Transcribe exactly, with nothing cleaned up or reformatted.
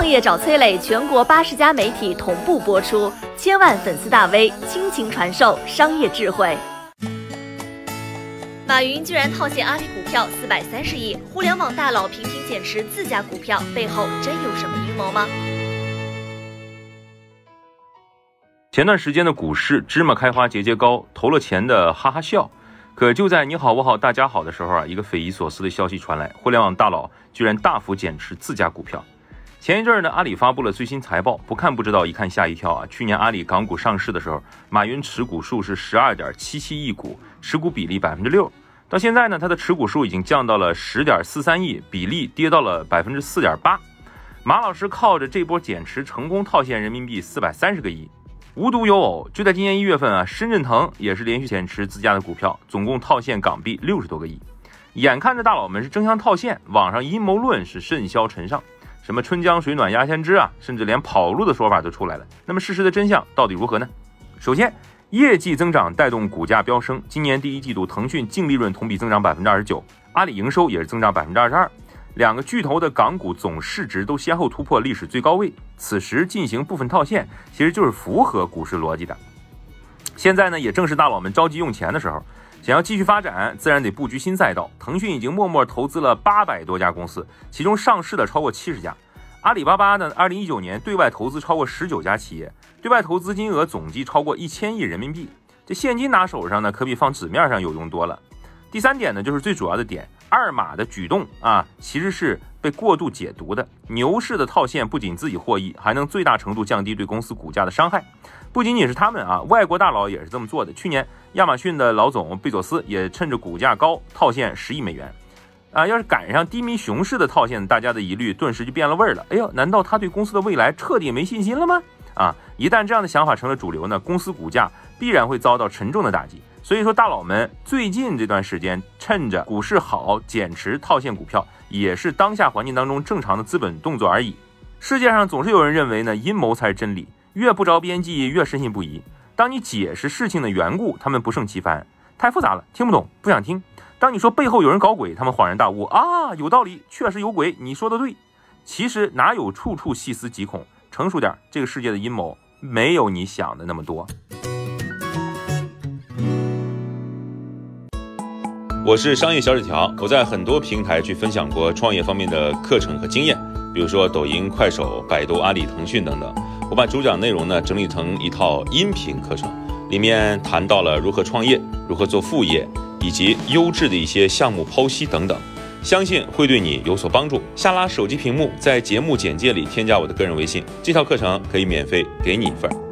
创业找崔磊全国八十家媒体同步播出，千万粉丝大 V 倾情传授商业智慧。马云居然套现阿里股票四百三十亿，互联网大佬频频减持自家股票，背后真有什么阴谋吗？前段时间的股市，芝麻开花节节高，投了钱的哈哈笑。可就在你好我好大家好的时候啊，一个匪夷所思的消息传来，互联网大佬居然大幅减持自家股票。前一阵呢，阿里发布了最新财报，不看不知道，一看吓一跳啊！去年阿里港股上市的时候，马云持股数是十二点七七亿股，持股比例百分之六。到现在呢，他的持股数已经降到了十点四三亿，比例跌到了百分之四点八。马老师靠着这波减持，成功套现人民币四百三十个亿。无独有偶，就在今年一月份啊，深圳腾也是连续减持自家的股票，总共套现港币六十多个亿。眼看着大佬们是争相套现，网上阴谋论是甚嚣尘上，什么春江水暖鸭先知啊，甚至连跑路的说法都出来了。那么事实的真相到底如何呢？首先，业绩增长带动股价飙升，今年第一季度腾讯净利润同比增长 百分之二十九， 阿里营收也是增长 百分之二十二，两个巨头的港股总市值都先后突破历史最高位，此时进行部分套现，其实就是符合股市逻辑的。现在呢，也正是大佬们着急用钱的时候，想要继续发展，自然得布局新赛道。腾讯已经默默投资了八百多家公司，其中上市的超过七十家。阿里巴巴呢，二零一九年对外投资超过十九家企业，对外投资金额总计超过一千亿人民币。这现金拿手上呢，可比放纸面上有用多了。第三点呢，就是最主要的点。二马的举动啊，其实是被过度解读的。牛市的套现不仅自己获益，还能最大程度降低对公司股价的伤害。不仅仅是他们啊，外国大佬也是这么做的。去年亚马逊的老总贝佐斯也趁着股价高套现十亿美元啊。要是赶上低迷熊市的套现，大家的疑虑顿时就变了味儿了。哎呦，难道他对公司的未来彻底没信心了吗？啊，一旦这样的想法成了主流呢，公司股价必然会遭到沉重的打击。所以说，大佬们最近这段时间趁着股市好减持套现股票，也是当下环境当中正常的资本动作而已。世界上总是有人认为呢，阴谋才是真理，越不着边际越深信不疑。当你解释事情的缘故，他们不胜其烦，太复杂了，听不懂，不想听。当你说背后有人搞鬼，他们恍然大悟啊，有道理，确实有鬼，你说的对。其实哪有处处细思极恐？成熟点，这个世界的阴谋没有你想的那么多。我是商业小纸条，我在很多平台去分享过创业方面的课程和经验，比如说抖音、快手、百度、阿里、腾讯等等。我把主讲内容呢整理成一套音频课程，里面谈到了如何创业、如何做副业，以及优质的一些项目剖析等等。相信会对你有所帮助。下拉手机屏幕，在节目简介里添加我的个人微信，这套课程可以免费给你一份。